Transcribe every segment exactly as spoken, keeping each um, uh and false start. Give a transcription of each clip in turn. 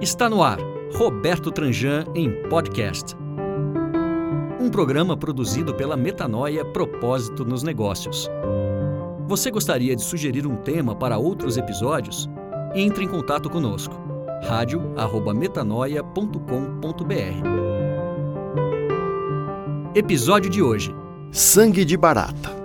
Está no ar, Roberto Tranjan em podcast. Um programa produzido pela Metanoia Propósito nos Negócios. Você gostaria de sugerir um tema para outros episódios? Entre em contato conosco. radio arroba metanoia ponto com ponto br. Episódio de hoje: sangue de barata.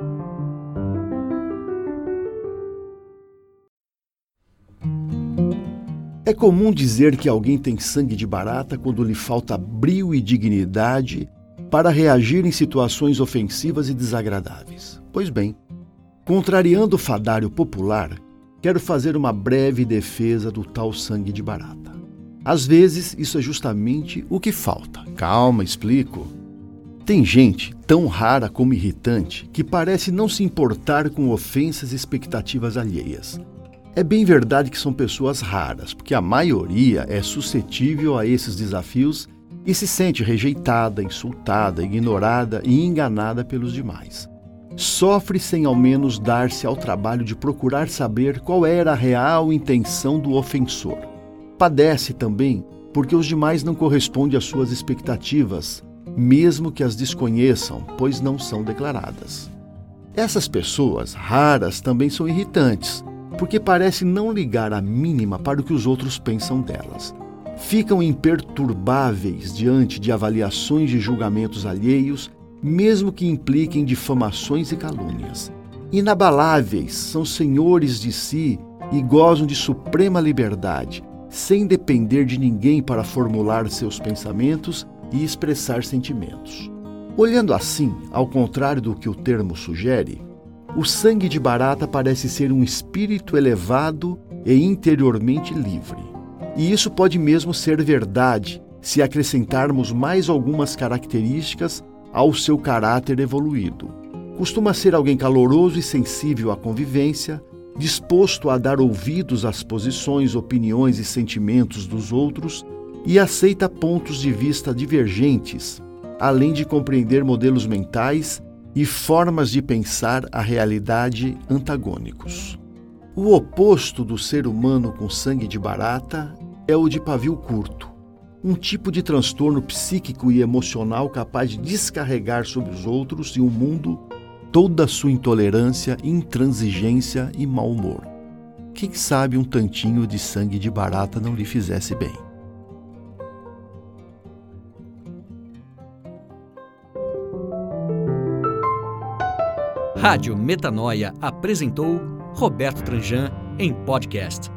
É comum dizer que alguém tem sangue de barata quando lhe falta brio e dignidade para reagir em situações ofensivas e desagradáveis. Pois bem, contrariando o fadário popular, quero fazer uma breve defesa do tal sangue de barata. Às vezes, isso é justamente o que falta. Calma, explico. Tem gente tão rara como irritante que parece não se importar com ofensas e expectativas alheias. É bem verdade que são pessoas raras, porque a maioria é suscetível a esses desafios e se sente rejeitada, insultada, ignorada e enganada pelos demais. Sofre sem ao menos dar-se ao trabalho de procurar saber qual era a real intenção do ofensor. Padece também porque os demais não correspondem às suas expectativas, mesmo que as desconheçam, pois não são declaradas. Essas pessoas raras também são irritantes, porque parecem não ligar a mínima para o que os outros pensam delas. Ficam imperturbáveis diante de avaliações e julgamentos alheios, mesmo que impliquem difamações e calúnias. Inabaláveis, são senhores de si e gozam de suprema liberdade, sem depender de ninguém para formular seus pensamentos e expressar sentimentos. Olhando assim, ao contrário do que o termo sugere, o sangue de barata parece ser um espírito elevado e interiormente livre. E isso pode mesmo ser verdade se acrescentarmos mais algumas características ao seu caráter evoluído. Costuma ser alguém caloroso e sensível à convivência, disposto a dar ouvidos às posições, opiniões e sentimentos dos outros e aceita pontos de vista divergentes, além de compreender modelos mentais e formas de pensar a realidade antagônicos. O oposto do ser humano com sangue de barata é o de pavio curto, um tipo de transtorno psíquico e emocional capaz de descarregar sobre os outros e o mundo toda a sua intolerância, intransigência e mau humor. Quem sabe um tantinho de sangue de barata não lhe fizesse bem? Rádio Metanoia apresentou Roberto Tranjan em podcast.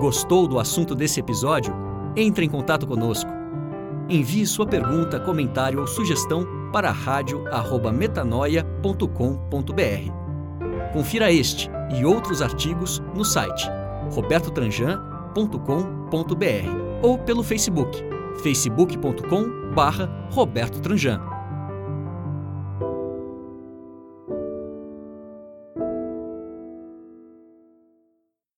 Gostou do assunto desse episódio? Entre em contato conosco. Envie sua pergunta, comentário ou sugestão para radio arroba metanoia ponto com ponto br. Confira este e outros artigos no site roberto tranjan ponto com ponto br ou pelo Facebook, facebook ponto com barra roberto tranjan.